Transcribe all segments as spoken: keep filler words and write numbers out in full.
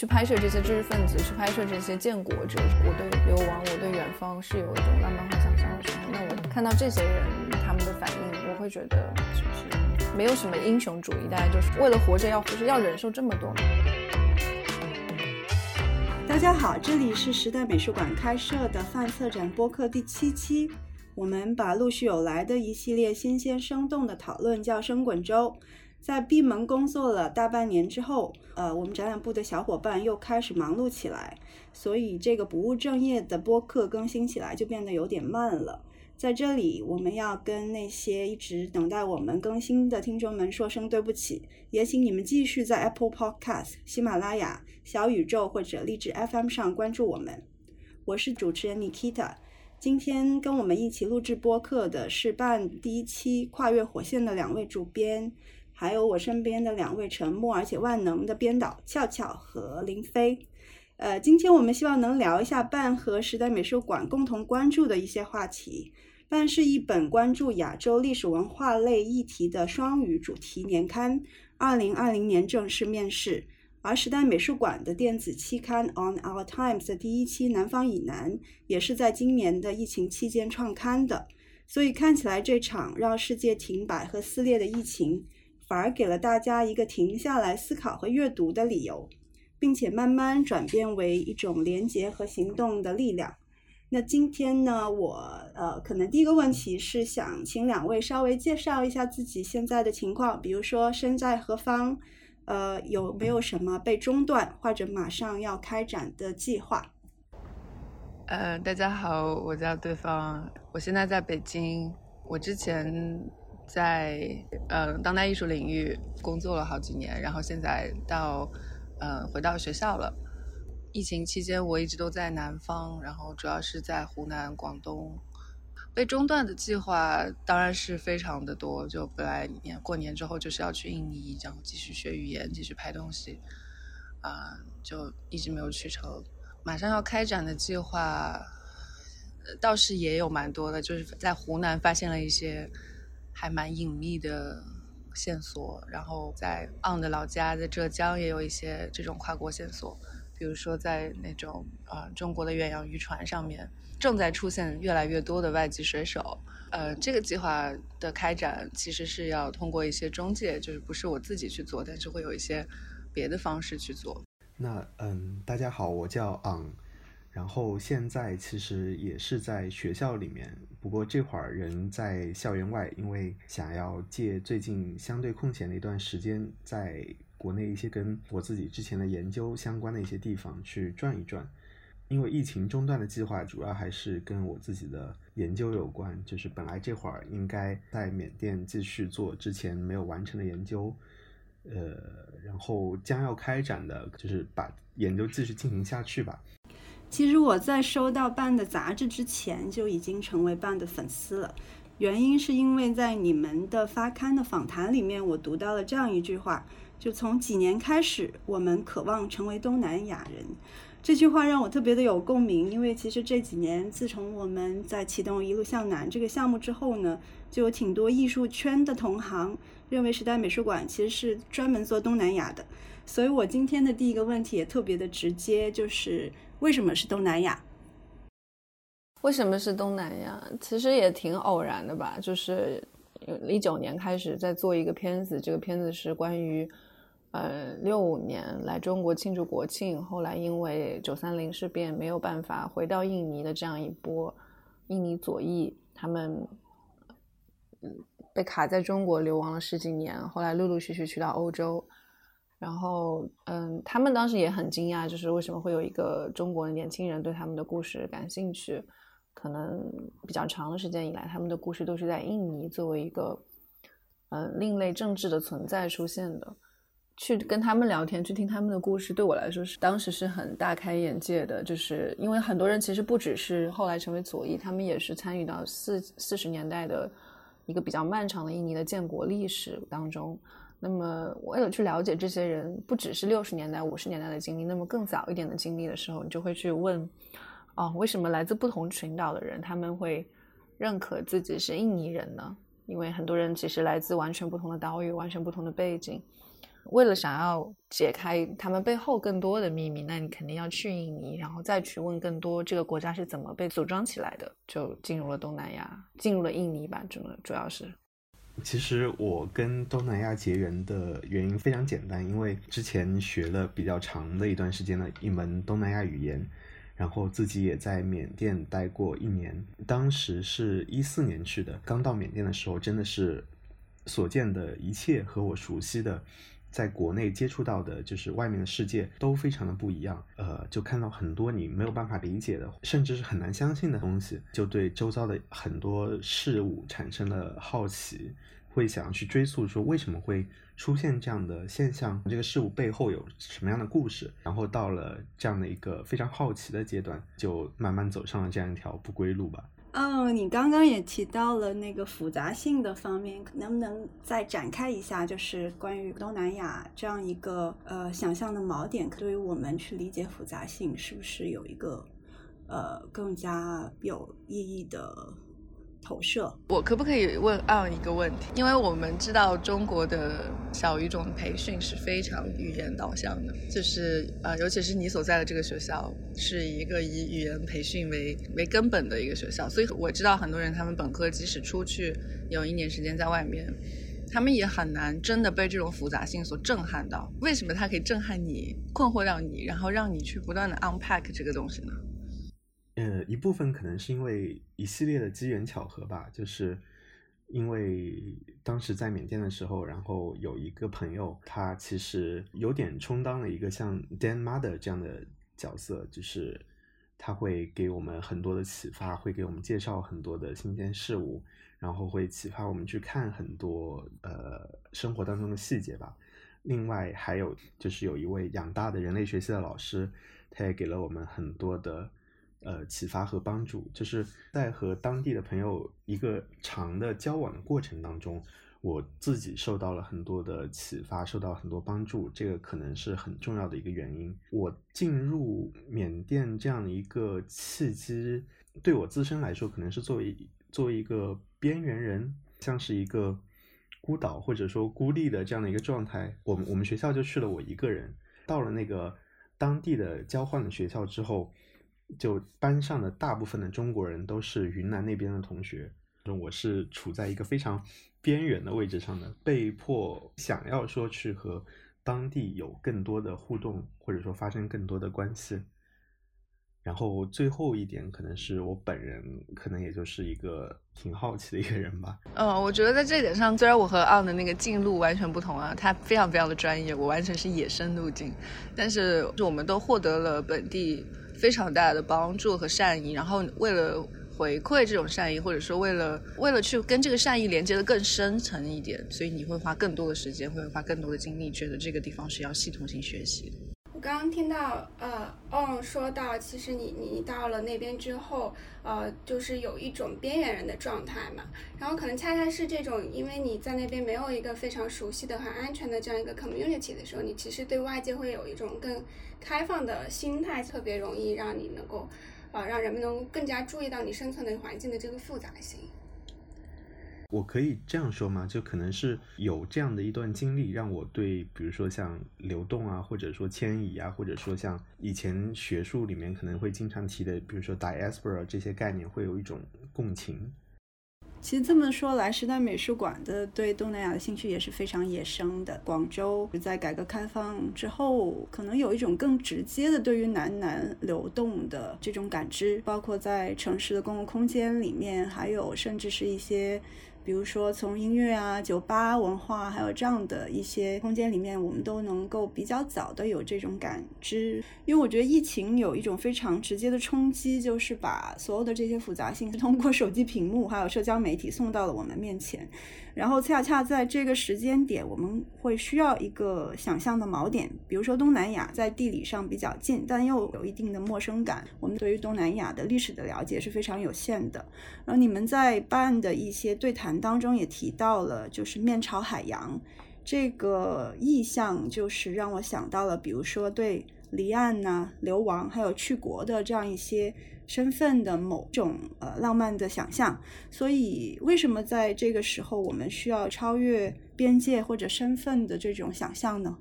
去拍摄这些知识分子，去拍摄这些建国者，我对流亡，我对远方是有一种浪漫和想象的时候，那我看到这些人他们的反应，我会觉得就是没有什么英雄主义，大家就是为了活着要就是要忍受这么多。大家好，这里是时代美术馆开设的泛策展播客第七期，我们把陆续有来的一系列新鲜生动的讨论叫生滚粥。在闭门工作了大半年之后，呃，我们展览部的小伙伴又开始忙碌起来，所以这个不务正业的播客更新起来就变得有点慢了。在这里，我们要跟那些一直等待我们更新的听众们说声对不起，也请你们继续在 Apple Podcast、喜马拉雅、小宇宙或者荔枝 F M 上关注我们。我是主持人 Nikita， 今天跟我们一起录制播客的是办第一期跨越火线的两位主编，还有我身边的两位沉默而且万能的编导俏俏和林飞。呃，今天我们希望能聊一下办和时代美术馆共同关注的一些话题。办是一本关注亚洲历史文化类议题的双语主题年刊，二零二零年正式面世。而时代美术馆的电子期刊 On Our Times 的第一期南方以南也是在今年的疫情期间创刊的，所以看起来这场让世界停摆和撕裂的疫情反而给了大家一个停下来思考和阅读的理由，并且慢慢转变为一种连结和行动的力量。那今天呢，我呃，可能第一个问题是想请两位稍微介绍一下自己现在的情况，比如说身在何方，呃，有没有什么被中断或者马上要开展的计划？呃，大家好，我叫对方，我现在在北京，我之前在呃当代艺术领域工作了好几年，然后现在到呃回到学校了。疫情期间我一直都在南方，然后主要是在湖南、广东。被中断的计划当然是非常的多，就本来年过年之后就是要去印尼，然后继续学语言，继续拍东西，啊、呃，就一直没有去成。马上要开展的计划倒是也有蛮多的，就是在湖南发现了一些还蛮隐秘的线索，然后在 On 的老家在浙江也有一些这种跨国线索，比如说在那种啊、呃、中国的远洋渔船上面正在出现越来越多的外籍水手。呃，这个计划的开展其实是要通过一些中介，就是不是我自己去做，但是会有一些别的方式去做。那嗯，大家好，我叫 On， 然后现在其实也是在学校里面。不过这会儿人在校园外，因为想要借最近相对空闲的一段时间，在国内一些跟我自己之前的研究相关的一些地方去转一转。因为疫情中断的计划主要还是跟我自己的研究有关，就是本来这会儿应该在缅甸继续做之前没有完成的研究，呃，然后将要开展的就是把研究继续进行下去吧。其实我在收到办的杂志之前就已经成为办的粉丝了，原因是因为在你们的发刊的访谈里面我读到了这样一句话，就从几年开始我们渴望成为东南亚人。这句话让我特别的有共鸣，因为其实这几年自从我们在启动一路向南这个项目之后呢，就有挺多艺术圈的同行认为时代美术馆其实是专门做东南亚的。所以我今天的第一个问题也特别的直接，就是为什么是东南亚？为什么是东南亚？其实也挺偶然的吧，就是一九年开始在做一个片子，这个片子是关于呃六五年来中国庆祝国庆，后来因为九三零事变没有办法回到印尼的这样一波印尼左翼，他们被卡在中国流亡了十几年，后来陆陆续续去到欧洲。然后嗯，他们当时也很惊讶，就是为什么会有一个中国的年轻人对他们的故事感兴趣。可能比较长的时间以来他们的故事都是在印尼作为一个嗯另类政治的存在出现的。去跟他们聊天，去听他们的故事，对我来说是当时是很大开眼界的，就是因为很多人其实不只是后来成为左翼，他们也是参与到四四十年代的一个比较漫长的印尼的建国历史当中。那么为了去了解这些人不只是六十年代五十年代的经历，那么更早一点的经历的时候，你就会去问啊、哦，为什么来自不同群岛的人他们会认可自己是印尼人呢？因为很多人其实来自完全不同的岛屿，完全不同的背景，为了想要解开他们背后更多的秘密，那你肯定要去印尼，然后再去问更多这个国家是怎么被组装起来的，就进入了东南亚，进入了印尼吧，主要是。其实我跟东南亚结缘的原因非常简单，因为之前学了比较长的一段时间的一门东南亚语言，然后自己也在缅甸待过一年，当时是一四年去的，刚到缅甸的时候真的是所见的一切和我熟悉的在国内接触到的就是外面的世界都非常的不一样，呃，就看到很多你没有办法理解的甚至是很难相信的东西，就对周遭的很多事物产生了好奇，会想要去追溯说为什么会出现这样的现象，这个事物背后有什么样的故事，然后到了这样的一个非常好奇的阶段，就慢慢走上了这样一条不归路吧。哦，你刚刚也提到了那个复杂性的方面，能不能再展开一下，就是关于东南亚这样一个呃想象的锚点，对于我们去理解复杂性是不是有一个呃更加有意义的投射？我可不可以问Ong一个问题？因为我们知道中国的小语种培训是非常语言导向的，就是呃，尤其是你所在的这个学校是一个以语言培训为为根本的一个学校，所以我知道很多人他们本科即使出去有一年时间在外面，他们也很难真的被这种复杂性所震撼到。为什么它可以震撼你、困惑到你，然后让你去不断的 unpack 这个东西呢？呃，一部分可能是因为一系列的机缘巧合吧，就是因为当时在缅甸的时候，然后有一个朋友，他其实有点充当了一个像 Dan Mother 这样的角色，就是他会给我们很多的启发，会给我们介绍很多的新鲜事物，然后会启发我们去看很多呃生活当中的细节吧。另外还有就是有一位养大的人类学系的老师，他也给了我们很多的呃，启发和帮助，就是在和当地的朋友一个长的交往的过程当中，我自己受到了很多的启发，受到很多帮助，这个可能是很重要的一个原因。我进入缅甸这样一个契机，对我自身来说，可能是作为作为一个边缘人，像是一个孤岛或者说孤立的这样的一个状态。我们我们学校就去了我一个人，到了那个当地的交换的学校之后，就班上的大部分的中国人都是云南那边的同学，我是处在一个非常边缘的位置上的，被迫想要说去和当地有更多的互动，或者说发生更多的关系。然后最后一点可能是我本人可能也就是一个挺好奇的一个人吧。嗯，我觉得在这点上，虽然我和Ong的那个进路完全不同啊，他非常非常的专业，我完全是野生路径，但是我们都获得了本地非常大的帮助和善意，然后为了回馈这种善意，或者说为了为了去跟这个善意连接的更深层一点，所以你会花更多的时间，会花更多的精力，觉得这个地方是要系统性学习的。我刚刚听到呃 Ong 说到，其实你你到了那边之后，呃，就是有一种边缘人的状态嘛，然后可能恰恰是这种，因为你在那边没有一个非常熟悉的和安全的这样一个 community 的时候，你其实对外界会有一种更开放的心态，特别容易让你能够，呃，让人们能更加注意到你生存的环境的这个复杂性。我可以这样说吗？就可能是有这样的一段经历，让我对比如说像流动啊，或者说迁移啊，或者说像以前学术里面可能会经常提的比如说 diaspora 这些概念会有一种共情。其实这么说来，时代美术馆的对东南亚的兴趣也是非常野生的。广州在改革开放之后，可能有一种更直接的对于南南流动的这种感知，包括在城市的公共空间里面，还有甚至是一些比如说从音乐啊、酒吧文化，还有这样的一些空间里面，我们都能够比较早的有这种感知。因为我觉得疫情有一种非常直接的冲击，就是把所有的这些复杂性通过手机屏幕还有社交媒体送到了我们面前，然后恰恰在这个时间点，我们会需要一个想象的锚点。比如说东南亚在地理上比较近，但又有一定的陌生感，我们对于东南亚的历史的了解是非常有限的。然后你们在办的一些对谈当中也提到了，就是面朝海洋这个意象，就是让我想到了比如说对离岸啊、流亡还有去国的这样一些身份的某种呃浪漫的想象。所以为什么在这个时候我们需要超越边界或者身份的这种想象呢？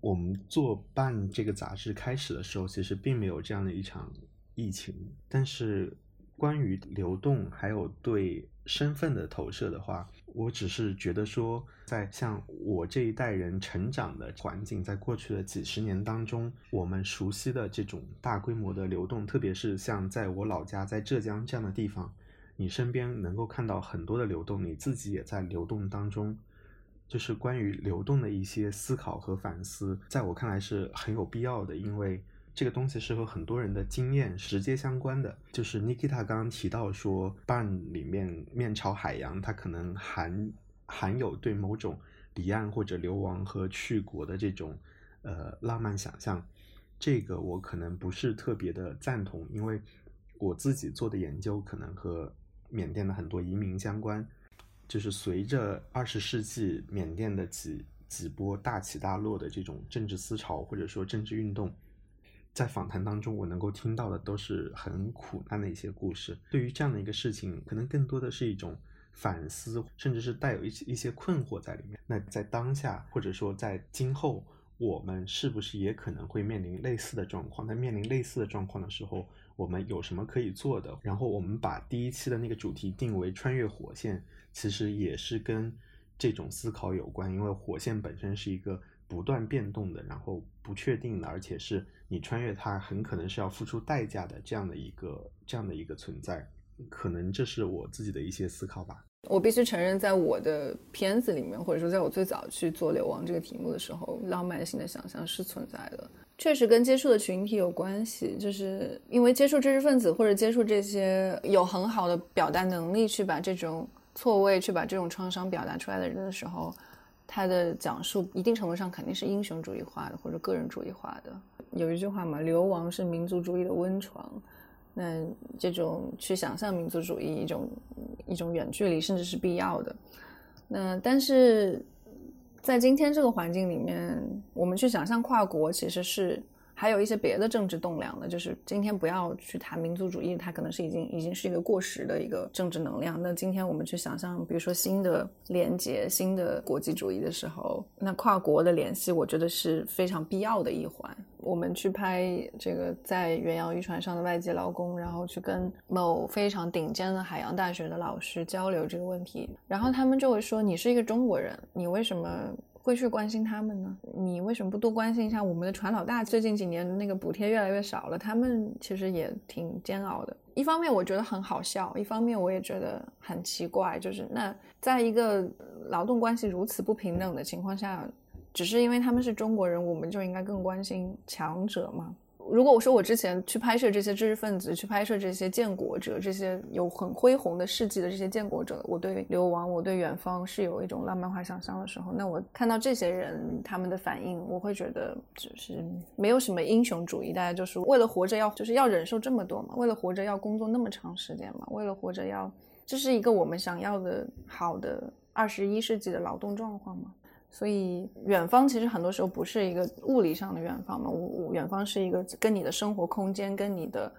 我们做办这个杂志开始的时候，其实并没有这样的一场疫情，但是关于流动还有对身份的投射的话，我只是觉得说，在像我这一代人成长的环境，在过去的几十年当中，我们熟悉的这种大规模的流动，特别是像在我老家在浙江这样的地方，你身边能够看到很多的流动，你自己也在流动当中，就是关于流动的一些思考和反思，在我看来是很有必要的，因为这个东西是和很多人的经验直接相关的。就是 Nikita 刚刚提到说 Pan 里面面朝海洋，它可能含含有对某种离岸或者流亡和去国的这种呃浪漫想象，这个我可能不是特别的赞同，因为我自己做的研究可能和缅甸的很多移民相关，就是随着二十世纪缅甸的几几波大起大落的这种政治思潮或者说政治运动，在访谈当中我能够听到的都是很苦难的一些故事。对于这样的一个事情，可能更多的是一种反思，甚至是带有一些一些困惑在里面。那在当下或者说在今后，我们是不是也可能会面临类似的状况？在面临类似的状况的时候，我们有什么可以做的？然后我们把第一期的那个主题定为穿越火线，其实也是跟这种思考有关，因为火线本身是一个不断变动的，然后不确定的，而且是你穿越它很可能是要付出代价的这样的一个这样的一个存在。可能这是我自己的一些思考吧。我必须承认，在我的片子里面，或者说在我最早去做流亡这个题目的时候，浪漫性的想象是存在的，确实跟接触的群体有关系，就是因为接触知识分子或者接触这些有很好的表达能力去把这种错位去把这种创伤表达出来的人的时候，他的讲述一定程度上肯定是英雄主义化的或者个人主义化的。有一句话嘛，流亡是民族主义的温床，那这种去想象民族主义一种一种远距离甚至是必要的。那但是在今天这个环境里面，我们去想象跨国其实是还有一些别的政治动量的，就是今天不要去谈民族主义，它可能是已经已经是一个过时的一个政治能量。那今天我们去想象比如说新的连结新的国际主义的时候，那跨国的联系我觉得是非常必要的一环。我们去拍这个在远洋渔船上的外籍劳工，然后去跟某非常顶尖的海洋大学的老师交流这个问题，然后他们就会说，你是一个中国人，你为什么会去关心他们呢？你为什么不多关心一下我们的船老大？最近几年那个补贴越来越少了，他们其实也挺煎熬的。一方面我觉得很好笑，一方面我也觉得很奇怪，就是那在一个劳动关系如此不平等的情况下，只是因为他们是中国人，我们就应该更关心强者吗？如果我说我之前去拍摄这些知识分子，去拍摄这些建国者，这些有很恢宏的事迹的这些建国者，我对流亡我对远方是有一种浪漫化想象的时候，那我看到这些人他们的反应，我会觉得就是没有什么英雄主义，大家就是为了活着要就是要忍受这么多嘛，为了活着要工作那么长时间嘛，为了活着要，这是一个我们想要的好的二十一世纪的劳动状况吗？所以远方其实很多时候不是一个物理上的远方嘛，远方是一个跟你的生活空间跟你的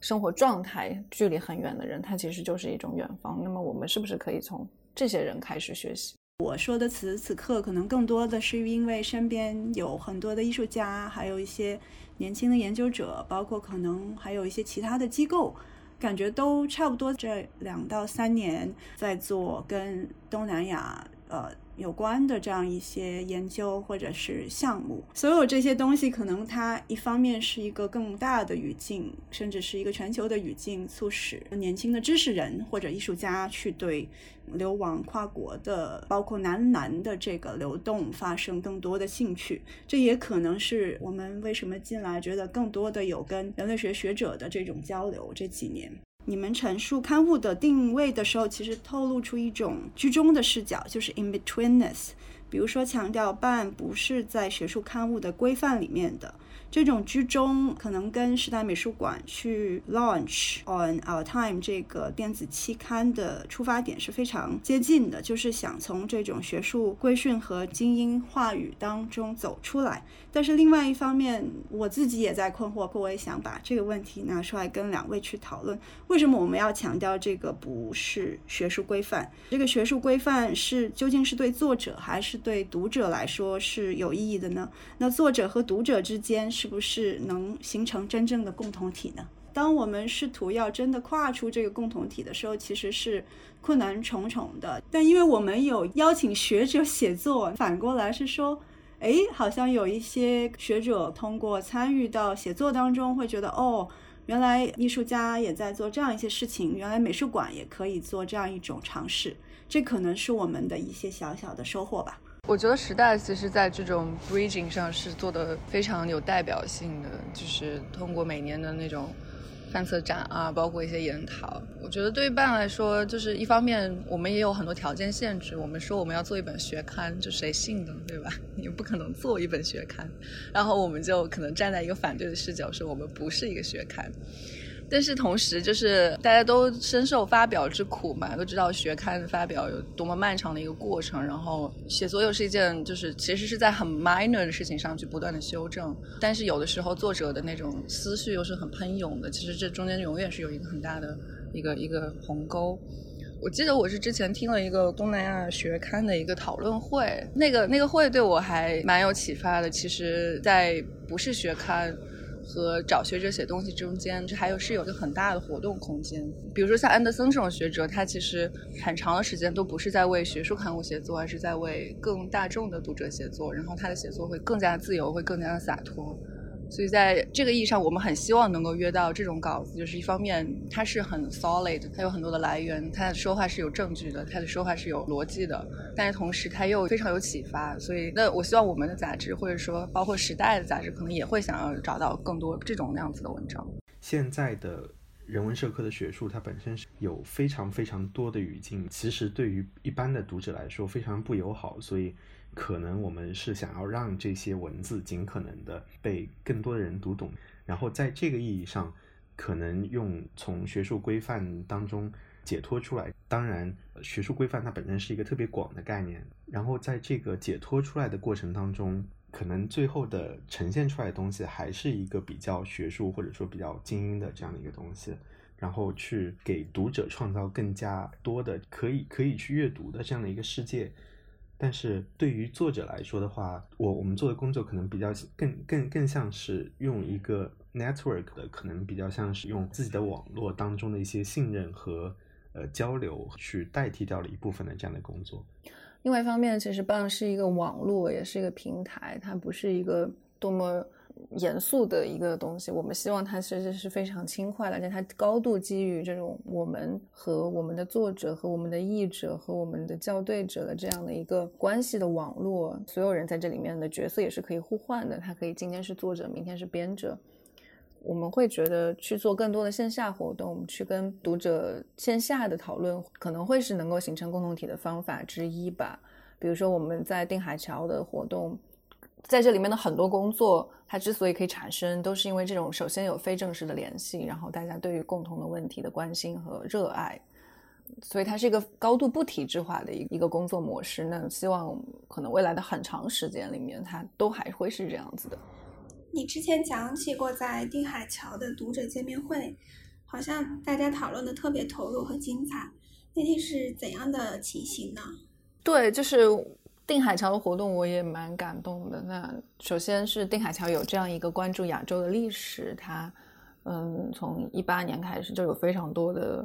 生活状态距离很远的人，他其实就是一种远方。那么我们是不是可以从这些人开始学习？我说的此时此刻可能更多的是因为身边有很多的艺术家，还有一些年轻的研究者，包括可能还有一些其他的机构，感觉都差不多这两到三年在做跟东南亚呃有关的这样一些研究或者是项目。所有这些东西可能它一方面是一个更大的语境，甚至是一个全球的语境，促使年轻的知识人或者艺术家去对流亡跨国的包括南南的这个流动发生更多的兴趣。这也可能是我们为什么近来觉得更多的有跟人类学学者的这种交流。这几年你们陈述刊物的定位的时候，其实透露出一种居中的视角，就是 in betweenness，比如说强调办案不是在学术刊物的规范里面的，这种居中可能跟时代美术馆去 launch On Our Times 这个电子期刊的出发点是非常接近的，就是想从这种学术规训和精英话语当中走出来。但是另外一方面，我自己也在困惑，我也想把这个问题拿出来跟两位去讨论，为什么我们要强调这个不是学术规范，这个学术规范是究竟是对作者还是对读者来说是有意义的呢？那作者和读者之间是不是能形成真正的共同体呢？当我们试图要真的跨出这个共同体的时候，其实是困难重重的。但因为我们有邀请学者写作，反过来是说哎，好像有一些学者通过参与到写作当中会觉得，哦，原来艺术家也在做这样一些事情，原来美术馆也可以做这样一种尝试，这可能是我们的一些小小的收获吧。我觉得时代其实在这种 bridging 上是做的非常有代表性的，就是通过每年的那种探测展啊，包括一些研讨。我觉得对于办来说，就是一方面我们也有很多条件限制，我们说我们要做一本学刊，就谁信呢，对吧？你不可能做一本学刊，然后我们就可能站在一个反对的视角，说我们不是一个学刊。但是同时就是大家都深受发表之苦嘛，都知道学刊发表有多么漫长的一个过程，然后写作又是一件就是其实是在很 minor 的事情上去不断的修正，但是有的时候作者的那种思绪又是很喷涌的，其实这中间永远是有一个很大的一个一个鸿沟。我记得我是之前听了一个东南亚学刊的一个讨论会，那个那个会对我还蛮有启发的。其实在不是学刊和找学者写东西中间，这还有是有一个很大的活动空间。比如说像安德森这种学者，他其实很长的时间都不是在为学术刊物写作，而是在为更大众的读者写作，然后他的写作会更加自由，会更加的洒脱。所以在这个意义上，我们很希望能够约到这种稿子，就是一方面它是很 solid， 它有很多的来源，它的说话是有证据的，它的说话是有逻辑的，但是同时它又非常有启发。所以那我希望我们的杂志，或者说包括时代的杂志，可能也会想要找到更多这种那样子的文章。现在的人文社科的学术，它本身是有非常非常多的语境，其实对于一般的读者来说非常不友好，所以可能我们是想要让这些文字尽可能的被更多的人读懂，然后在这个意义上可能用从学术规范当中解脱出来。当然学术规范它本身是一个特别广的概念，然后在这个解脱出来的过程当中，可能最后的呈现出来的东西还是一个比较学术或者说比较精英的这样的一个东西，然后去给读者创造更加多的可以可以去阅读的这样的一个世界。但是对于作者来说的话，我我们做的工作可能比较更更更像是用一个 network 的，可能比较像是用自己的网络当中的一些信任和呃交流去代替掉了一部分的这样的工作。另外一方面，其实Bang是一个网络，也是一个平台，它不是一个多么严肃的一个东西，我们希望它其实是非常轻快的，而且它高度基于这种我们和我们的作者和我们的译者和我们的校对者的这样的一个关系的网络。所有人在这里面的角色也是可以互换的，它可以今天是作者，明天是编者。我们会觉得去做更多的线下活动，去跟读者线下的讨论，可能会是能够形成共同体的方法之一吧。比如说我们在定海桥的活动，在这里面的很多工作它之所以可以产生，都是因为这种首先有非正式的联系，然后大家对于共同的问题的关心和热爱，所以它是一个高度不体制化的一个工作模式。那希望可能未来的很长时间里面它都还会是这样子的。你之前讲起过在定海桥的读者见面会，好像大家讨论的特别投入和精彩，那天是怎样的情形呢？对，就是定海桥的活动我也蛮感动的。那首先是定海桥有这样一个关注亚洲的历史，它嗯，从一八年开始就有非常多的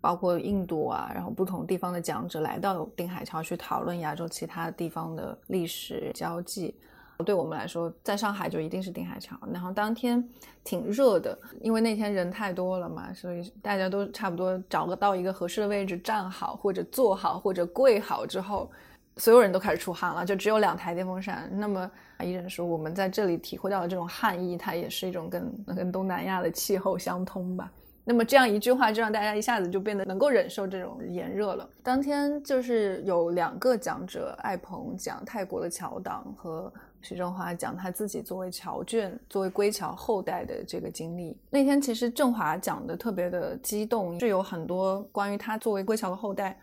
包括印度啊，然后不同地方的讲者来到定海桥去讨论亚洲其他地方的历史交际。对我们来说，在上海就一定是定海桥。然后当天挺热的，因为那天人太多了嘛，所以大家都差不多找个到一个合适的位置站好或者坐好或者跪好之后，所有人都开始出汗了，就只有两台电风扇。那么一人说我们在这里体会到的这种汗意，它也是一种跟跟东南亚的气候相通吧。那么这样一句话就让大家一下子就变得能够忍受这种炎热了。当天就是有两个讲者，艾鹏讲泰国的侨党和徐正华讲他自己作为侨眷作为归侨后代的这个经历。那天其实正华讲的特别的激动，是有很多关于他作为归侨的后代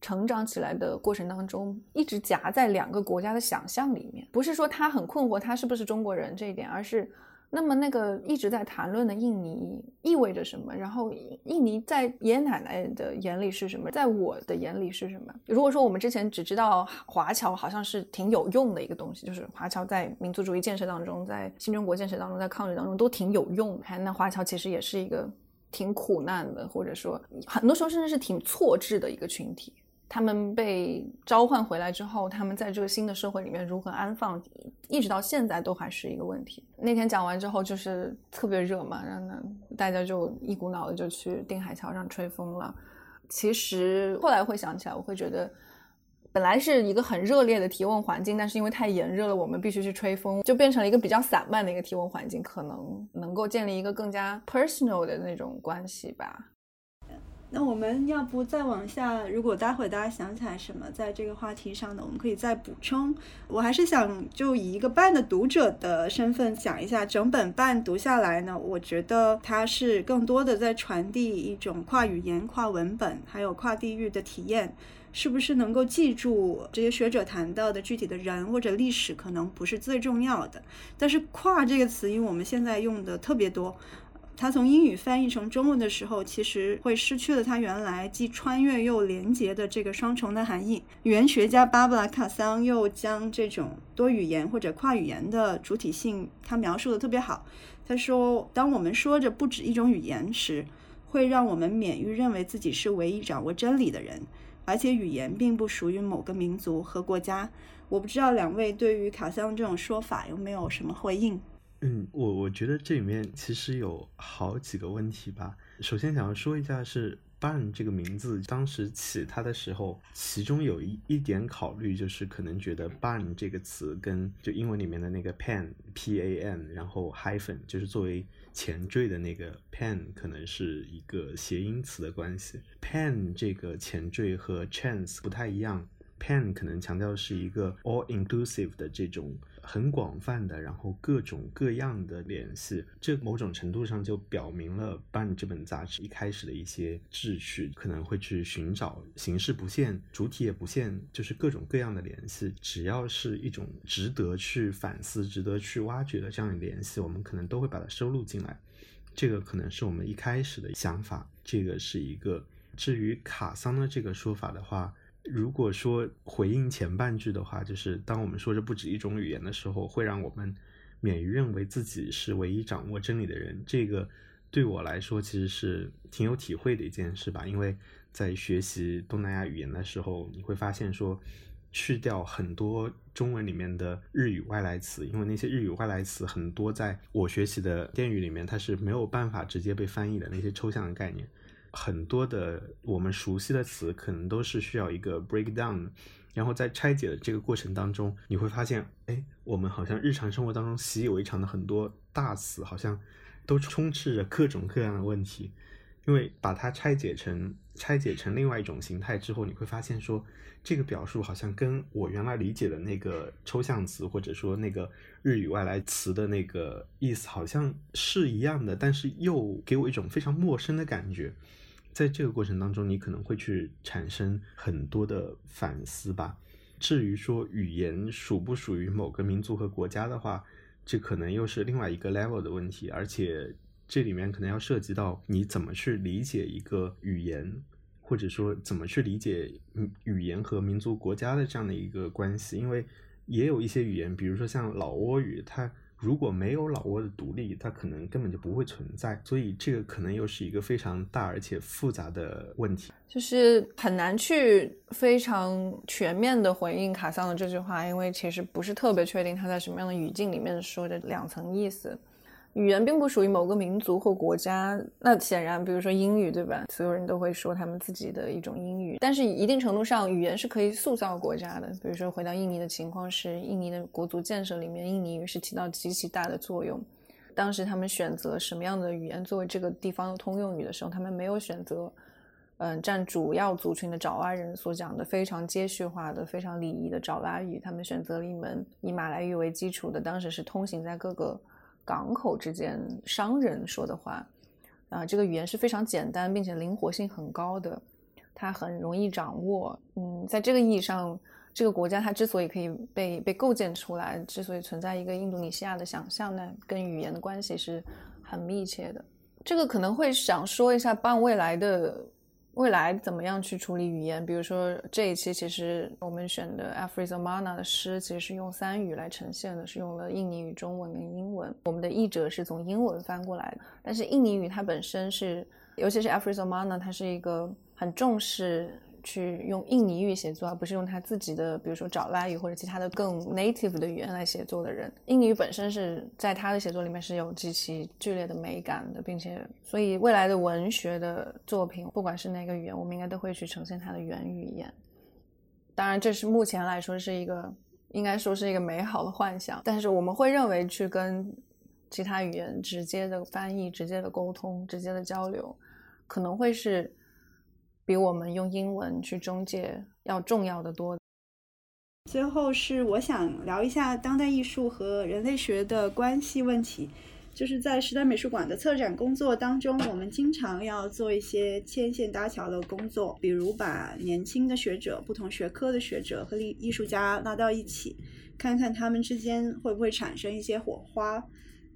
成长起来的过程当中一直夹在两个国家的想象里面。不是说他很困惑他是不是中国人这一点，而是那么那个一直在谈论的印尼意味着什么，然后印尼在爷爷奶奶的眼里是什么，在我的眼里是什么。如果说我们之前只知道华侨好像是挺有用的一个东西，就是华侨在民族主义建设当中，在新中国建设当中，在抗日当中都挺有用，那华侨其实也是一个挺苦难的，或者说很多时候甚至是挺错置的一个群体。他们被召唤回来之后，他们在这个新的社会里面如何安放，一直到现在都还是一个问题。那天讲完之后就是特别热嘛，然后大家就一股脑的就去定海桥上吹风了。其实后来会想起来，我会觉得本来是一个很热烈的提问环境，但是因为太炎热了，我们必须去吹风，就变成了一个比较散漫的一个提问环境，可能能够建立一个更加 personal 的那种关系吧。那我们要不再往下，如果待会大家想起来什么在这个话题上呢，我们可以再补充。我还是想就以一个半的读者的身份讲一下整本半读下来呢，我觉得它是更多的在传递一种跨语言跨文本还有跨地域的体验。是不是能够记住这些学者谈到的具体的人或者历史可能不是最重要的，但是跨这个词语我们现在用的特别多，它从英语翻译成中文的时候，其实会失去了它原来既穿越又连结的这个双重的含义。语言学家芭芭拉·卡桑又将这种多语言或者跨语言的主体性，他描述的特别好。他说，当我们说着不止一种语言时，会让我们免于认为自己是唯一掌握真理的人，而且语言并不属于某个民族和国家。我不知道两位对于卡桑这种说法有没有什么回应？嗯，我我觉得这里面其实有好几个问题吧。首先想要说一下是Bang这个名字当时起它的时候，其中有 一, 一点考虑，就是可能觉得 Bang 这个词跟就英文里面的那个 Pan P A N 然后 hyphen 就是作为前缀的那个 Pan 可能是一个谐音词的关系。 Pan 这个前缀和 chance 不太一样， Pan 可能强调是一个 all inclusive 的这种很广泛的然后各种各样的联系，这某种程度上就表明了 Bang 这本杂志一开始的一些志趣，可能会去寻找形式不限主体也不限，就是各种各样的联系，只要是一种值得去反思值得去挖掘的这样的联系，我们可能都会把它收录进来。这个可能是我们一开始的想法，这个是一个。至于卡桑的这个说法的话，如果说回应前半句的话，就是当我们说着不止一种语言的时候，会让我们免于认为自己是唯一掌握真理的人，这个对我来说其实是挺有体会的一件事吧。因为在学习东南亚语言的时候，你会发现说去掉很多中文里面的日语外来词，因为那些日语外来词很多在我学习的滇语里面它是没有办法直接被翻译的，那些抽象的概念，很多的我们熟悉的词可能都是需要一个 breakdown， 然后在拆解的这个过程当中，你会发现哎，我们好像日常生活当中习以为常的很多大词好像都充斥着各种各样的问题。因为把它拆解成拆解成另外一种形态之后，你会发现说这个表述好像跟我原来理解的那个抽象词或者说那个日语外来词的那个意思好像是一样的，但是又给我一种非常陌生的感觉。在这个过程当中，你可能会去产生很多的反思吧。至于说语言属不属于某个民族和国家的话，这可能又是另外一个 level 的问题，而且这里面可能要涉及到你怎么去理解一个语言，或者说怎么去理解语言和民族国家的这样的一个关系。因为也有一些语言，比如说像老挝语，它如果没有老挝的独立，它可能根本就不会存在，所以这个可能又是一个非常大而且复杂的问题，就是很难去非常全面的回应卡桑的这句话，因为其实不是特别确定他在什么样的语境里面说的两层意思。语言并不属于某个民族或国家，那显然比如说英语对吧，所有人都会说他们自己的一种英语，但是一定程度上语言是可以塑造国家的。比如说回到印尼的情况是，印尼的国族建设里面印尼语是起到极其大的作用，当时他们选择什么样的语言作为这个地方通用语的时候，他们没有选择嗯、呃，占主要族群的爪哇人所讲的非常接续化的非常礼仪的爪哇语，他们选择了一门以马来语为基础的当时是通行在各个港口之间商人说的话啊、呃，这个语言是非常简单并且灵活性很高的，它很容易掌握。嗯，在这个意义上，这个国家它之所以可以被被构建出来，之所以存在一个印度尼西亚的想象呢，跟语言的关系是很密切的。这个可能会想说一下半未来的未来怎么样去处理语言，比如说这一期其实我们选的 Afrizalmana 的诗其实是用三语来呈现的，是用了印尼语、中文跟英文，我们的译者是从英文翻过来的。但是印尼语它本身是，尤其是 Afrizalmana 它是一个很重视去用印尼语写作，而不是用他自己的比如说爪哇语或者其他的更 native 的语言来写作的人。印尼语本身是在他的写作里面是有极其剧烈的美感的，并且所以未来的文学的作品不管是哪个语言，我们应该都会去呈现它的原语言。当然这是目前来说是一个应该说是一个美好的幻想，但是我们会认为去跟其他语言直接的翻译、直接的沟通、直接的交流可能会是比我们用英文去中介要重要的多。最后是我想聊一下当代艺术和人类学的关系问题，就是在时代美术馆的策展工作当中，我们经常要做一些牵线搭桥的工作，比如把年轻的学者、不同学科的学者和艺术家拉到一起，看看他们之间会不会产生一些火花。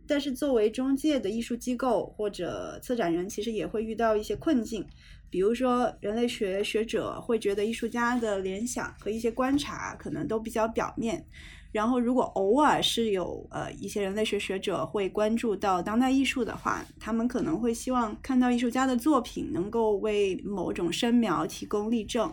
但是作为中介的艺术机构或者策展人，其实也会遇到一些困境，比如说人类学学者会觉得艺术家的联想和一些观察可能都比较表面，然后如果偶尔是有呃一些人类学学者会关注到当代艺术的话，他们可能会希望看到艺术家的作品能够为某种声苗提供例证。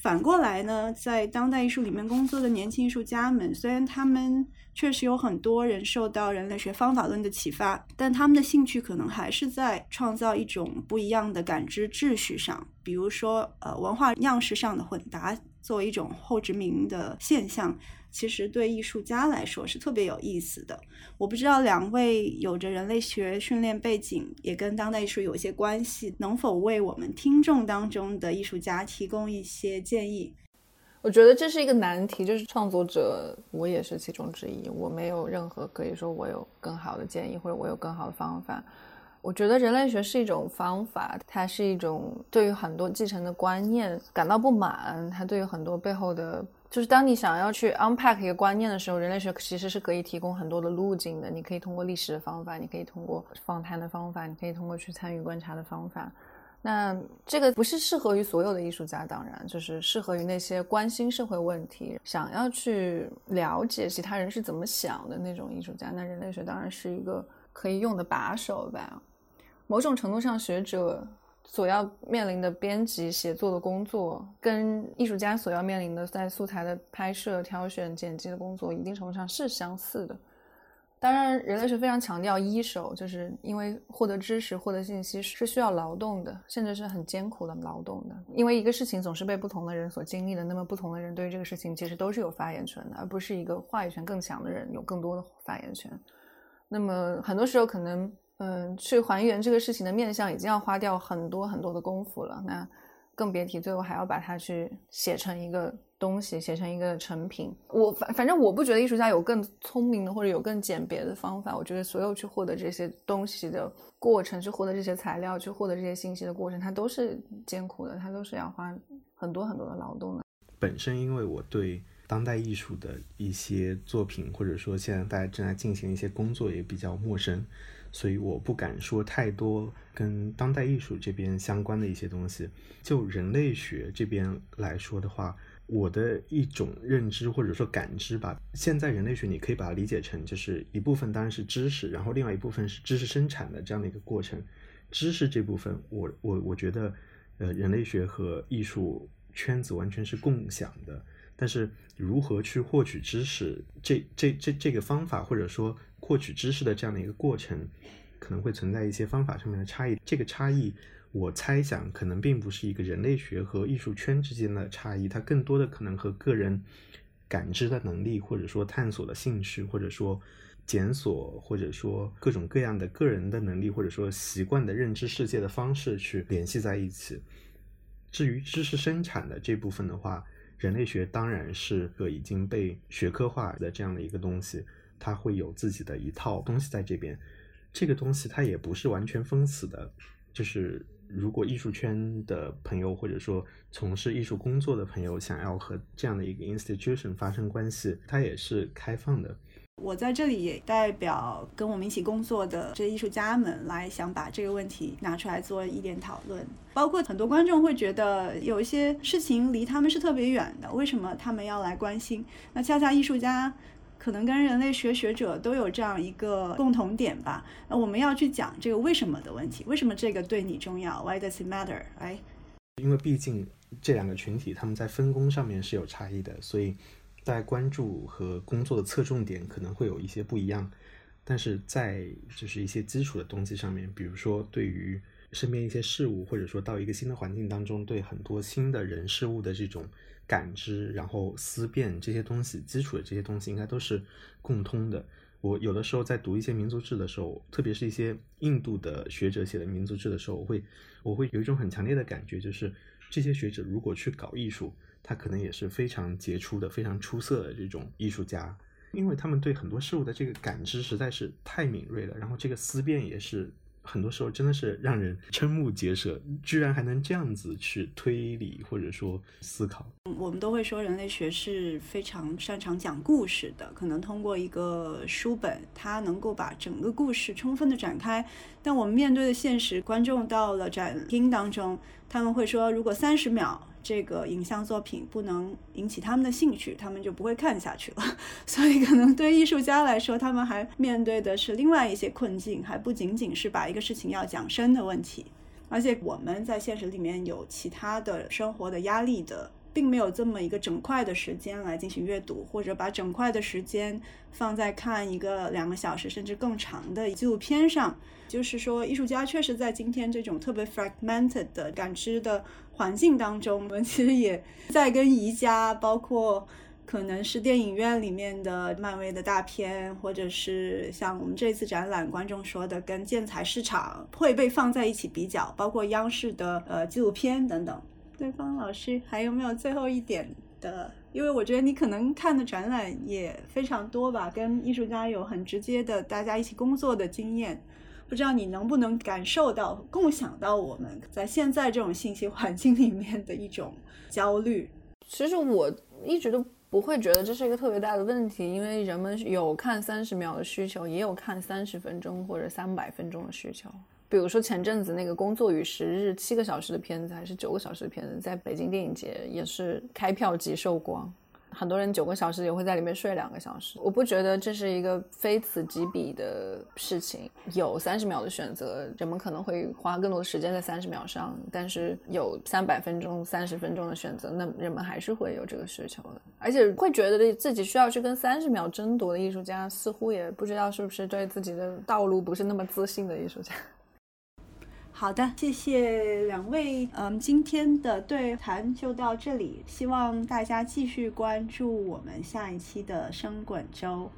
反过来呢，在当代艺术里面工作的年轻艺术家们，虽然他们确实有很多人受到人类学方法论的启发，但他们的兴趣可能还是在创造一种不一样的感知秩序上，比如说呃文化样式上的混搭作为一种后殖民的现象，其实对艺术家来说是特别有意思的。我不知道两位有着人类学训练背景，也跟当代艺术有一些关系，能否为我们听众当中的艺术家提供一些建议？我觉得这是一个难题，就是创作者，我也是其中之一，我没有任何可以说我有更好的建议或者我有更好的方法。我觉得人类学是一种方法，它是一种对于很多继承的观念感到不满，它对于很多背后的，就是当你想要去 unpack 一个观念的时候，人类学其实是可以提供很多的路径的。你可以通过历史的方法，你可以通过访谈的方法，你可以通过去参与观察的方法。那这个不是适合于所有的艺术家，当然就是适合于那些关心社会问题、想要去了解其他人是怎么想的那种艺术家。那人类学当然是一个可以用的把手吧。某种程度上，学者所要面临的编辑写作的工作，跟艺术家所要面临的在素材的拍摄、挑选、剪辑的工作，一定程度上是相似的。当然人类学非常强调一手，就是因为获得知识、获得信息是需要劳动的，甚至是很艰苦的劳动的。因为一个事情总是被不同的人所经历的，那么不同的人对于这个事情其实都是有发言权的，而不是一个话语权更强的人有更多的发言权。那么很多时候可能嗯，去还原这个事情的面向已经要花掉很多很多的功夫了，那更别提最后还要把它去写成一个东西，写成一个成品。我反正我不觉得艺术家有更聪明的或者有更简别的方法，我觉得所有去获得这些东西的过程，去获得这些材料，去获得这些信息的过程，它都是艰苦的，它都是要花很多很多的劳动的。本身因为我对当代艺术的一些作品，或者说现在大家正在进行一些工作也比较陌生，所以我不敢说太多跟当代艺术这边相关的一些东西。就人类学这边来说的话，我的一种认知或者说感知吧，现在人类学你可以把它理解成就是一部分当然是知识，然后另外一部分是知识生产的这样的一个过程。知识这部分我我我觉得呃，人类学和艺术圈子完全是共享的，但是如何去获取知识这这这这个方法，或者说获取知识的这样的一个过程，可能会存在一些方法上面的差异。这个差异我猜想可能并不是一个人类学和艺术圈之间的差异，它更多的可能和个人感知的能力，或者说探索的兴趣，或者说检索或者说各种各样的个人的能力或者说习惯的认知世界的方式去联系在一起。至于知识生产的这部分的话，人类学当然是个已经被学科化的这样的一个东西，它会有自己的一套东西在这边，这个东西它也不是完全封死的，就是如果艺术圈的朋友或者说从事艺术工作的朋友想要和这样的一个 institution 发生关系，它也是开放的。我在这里也代表跟我们一起工作的这些艺术家们来想把这个问题拿出来做一点讨论，包括很多观众会觉得有一些事情离他们是特别远的，为什么他们要来关心？那恰恰艺术家可能跟人类学学者都有这样一个共同点吧，我们要去讲这个为什么的问题，为什么这个对你重要 Why does it matter、right? 因为毕竟这两个群体他们在分工上面是有差异的，所以在关注和工作的侧重点可能会有一些不一样，但是在就是一些基础的东西上面，比如说对于身边一些事物或者说到一个新的环境当中对很多新的人事物的这种感知然后思辨，这些东西基础的这些东西应该都是共通的。我有的时候在读一些民族志的时候，特别是一些印度的学者写的民族志的时候，我会我会有一种很强烈的感觉，就是这些学者如果去搞艺术，他可能也是非常杰出的非常出色的这种艺术家，因为他们对很多事物的这个感知实在是太敏锐了，然后这个思辨也是很多时候真的是让人瞠目结舌，居然还能这样子去推理或者说思考。我们都会说人类学是非常擅长讲故事的，可能通过一个书本它能够把整个故事充分的展开，但我们面对的现实，观众到了展厅当中他们会说，如果三十秒这个影像作品不能引起他们的兴趣，他们就不会看下去了。所以可能对艺术家来说，他们还面对的是另外一些困境，还不仅仅是把一个事情要讲深的问题，而且我们在现实里面有其他的生活的压力的，并没有这么一个整块的时间来进行阅读，或者把整块的时间放在看一个两个小时甚至更长的纪录片上。就是说艺术家确实在今天这种特别 fragmented 的感知的环境当中，我们其实也在跟宜家，包括可能是电影院里面的漫威的大片，或者是像我们这次展览观众说的跟建材市场会被放在一起比较，包括央视的呃纪录片等等。对方老师还有没有最后一点的，因为我觉得你可能看的展览也非常多吧，跟艺术家有很直接的大家一起工作的经验，不知道你能不能感受到共享到我们在现在这种信息环境里面的一种焦虑。其实我一直都不会觉得这是一个特别大的问题，因为人们有看三十秒的需求，也有看三十分钟或者三百分钟的需求。比如说前阵子那个工作与时日，七个小时的片子还是九个小时的片子，在北京电影节也是开票即售光，很多人九个小时也会在里面睡两个小时。我不觉得这是一个非此即彼的事情，有三十秒的选择，人们可能会花更多的时间在三十秒上，但是有三百分钟三十分钟的选择，那人们还是会有这个需求的。而且会觉得自己需要去跟三十秒争夺的艺术家，似乎也不知道是不是对自己的道路不是那么自信的艺术家。好的，谢谢两位，嗯，今天的对谈就到这里，希望大家继续关注我们下一期的生滚周。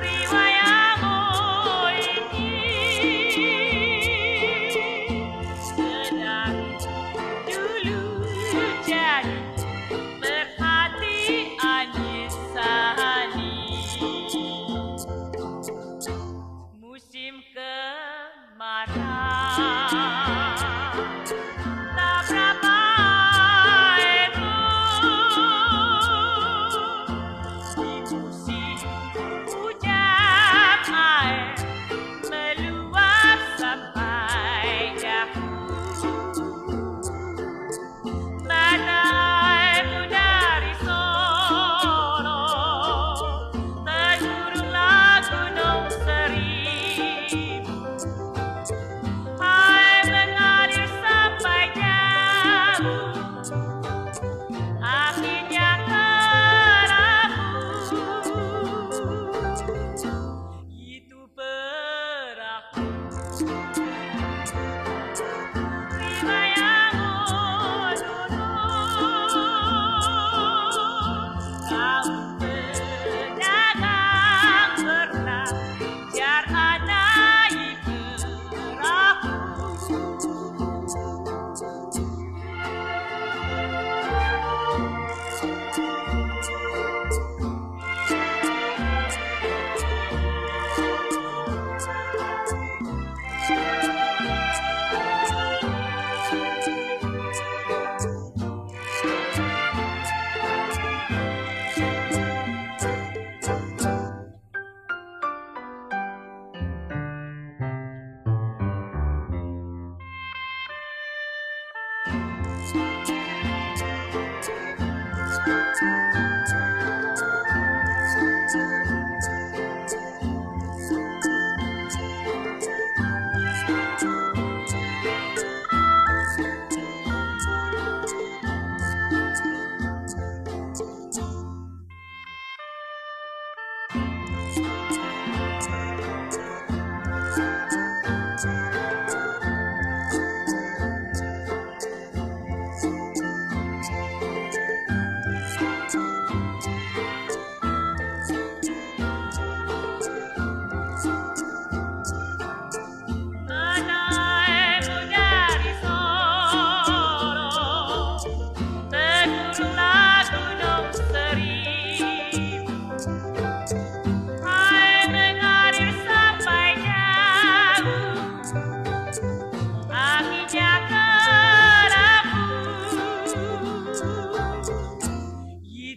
Viva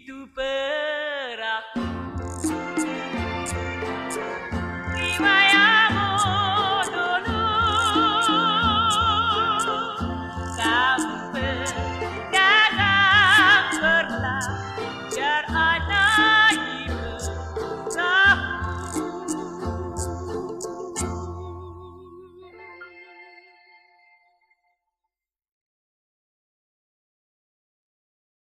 to fail.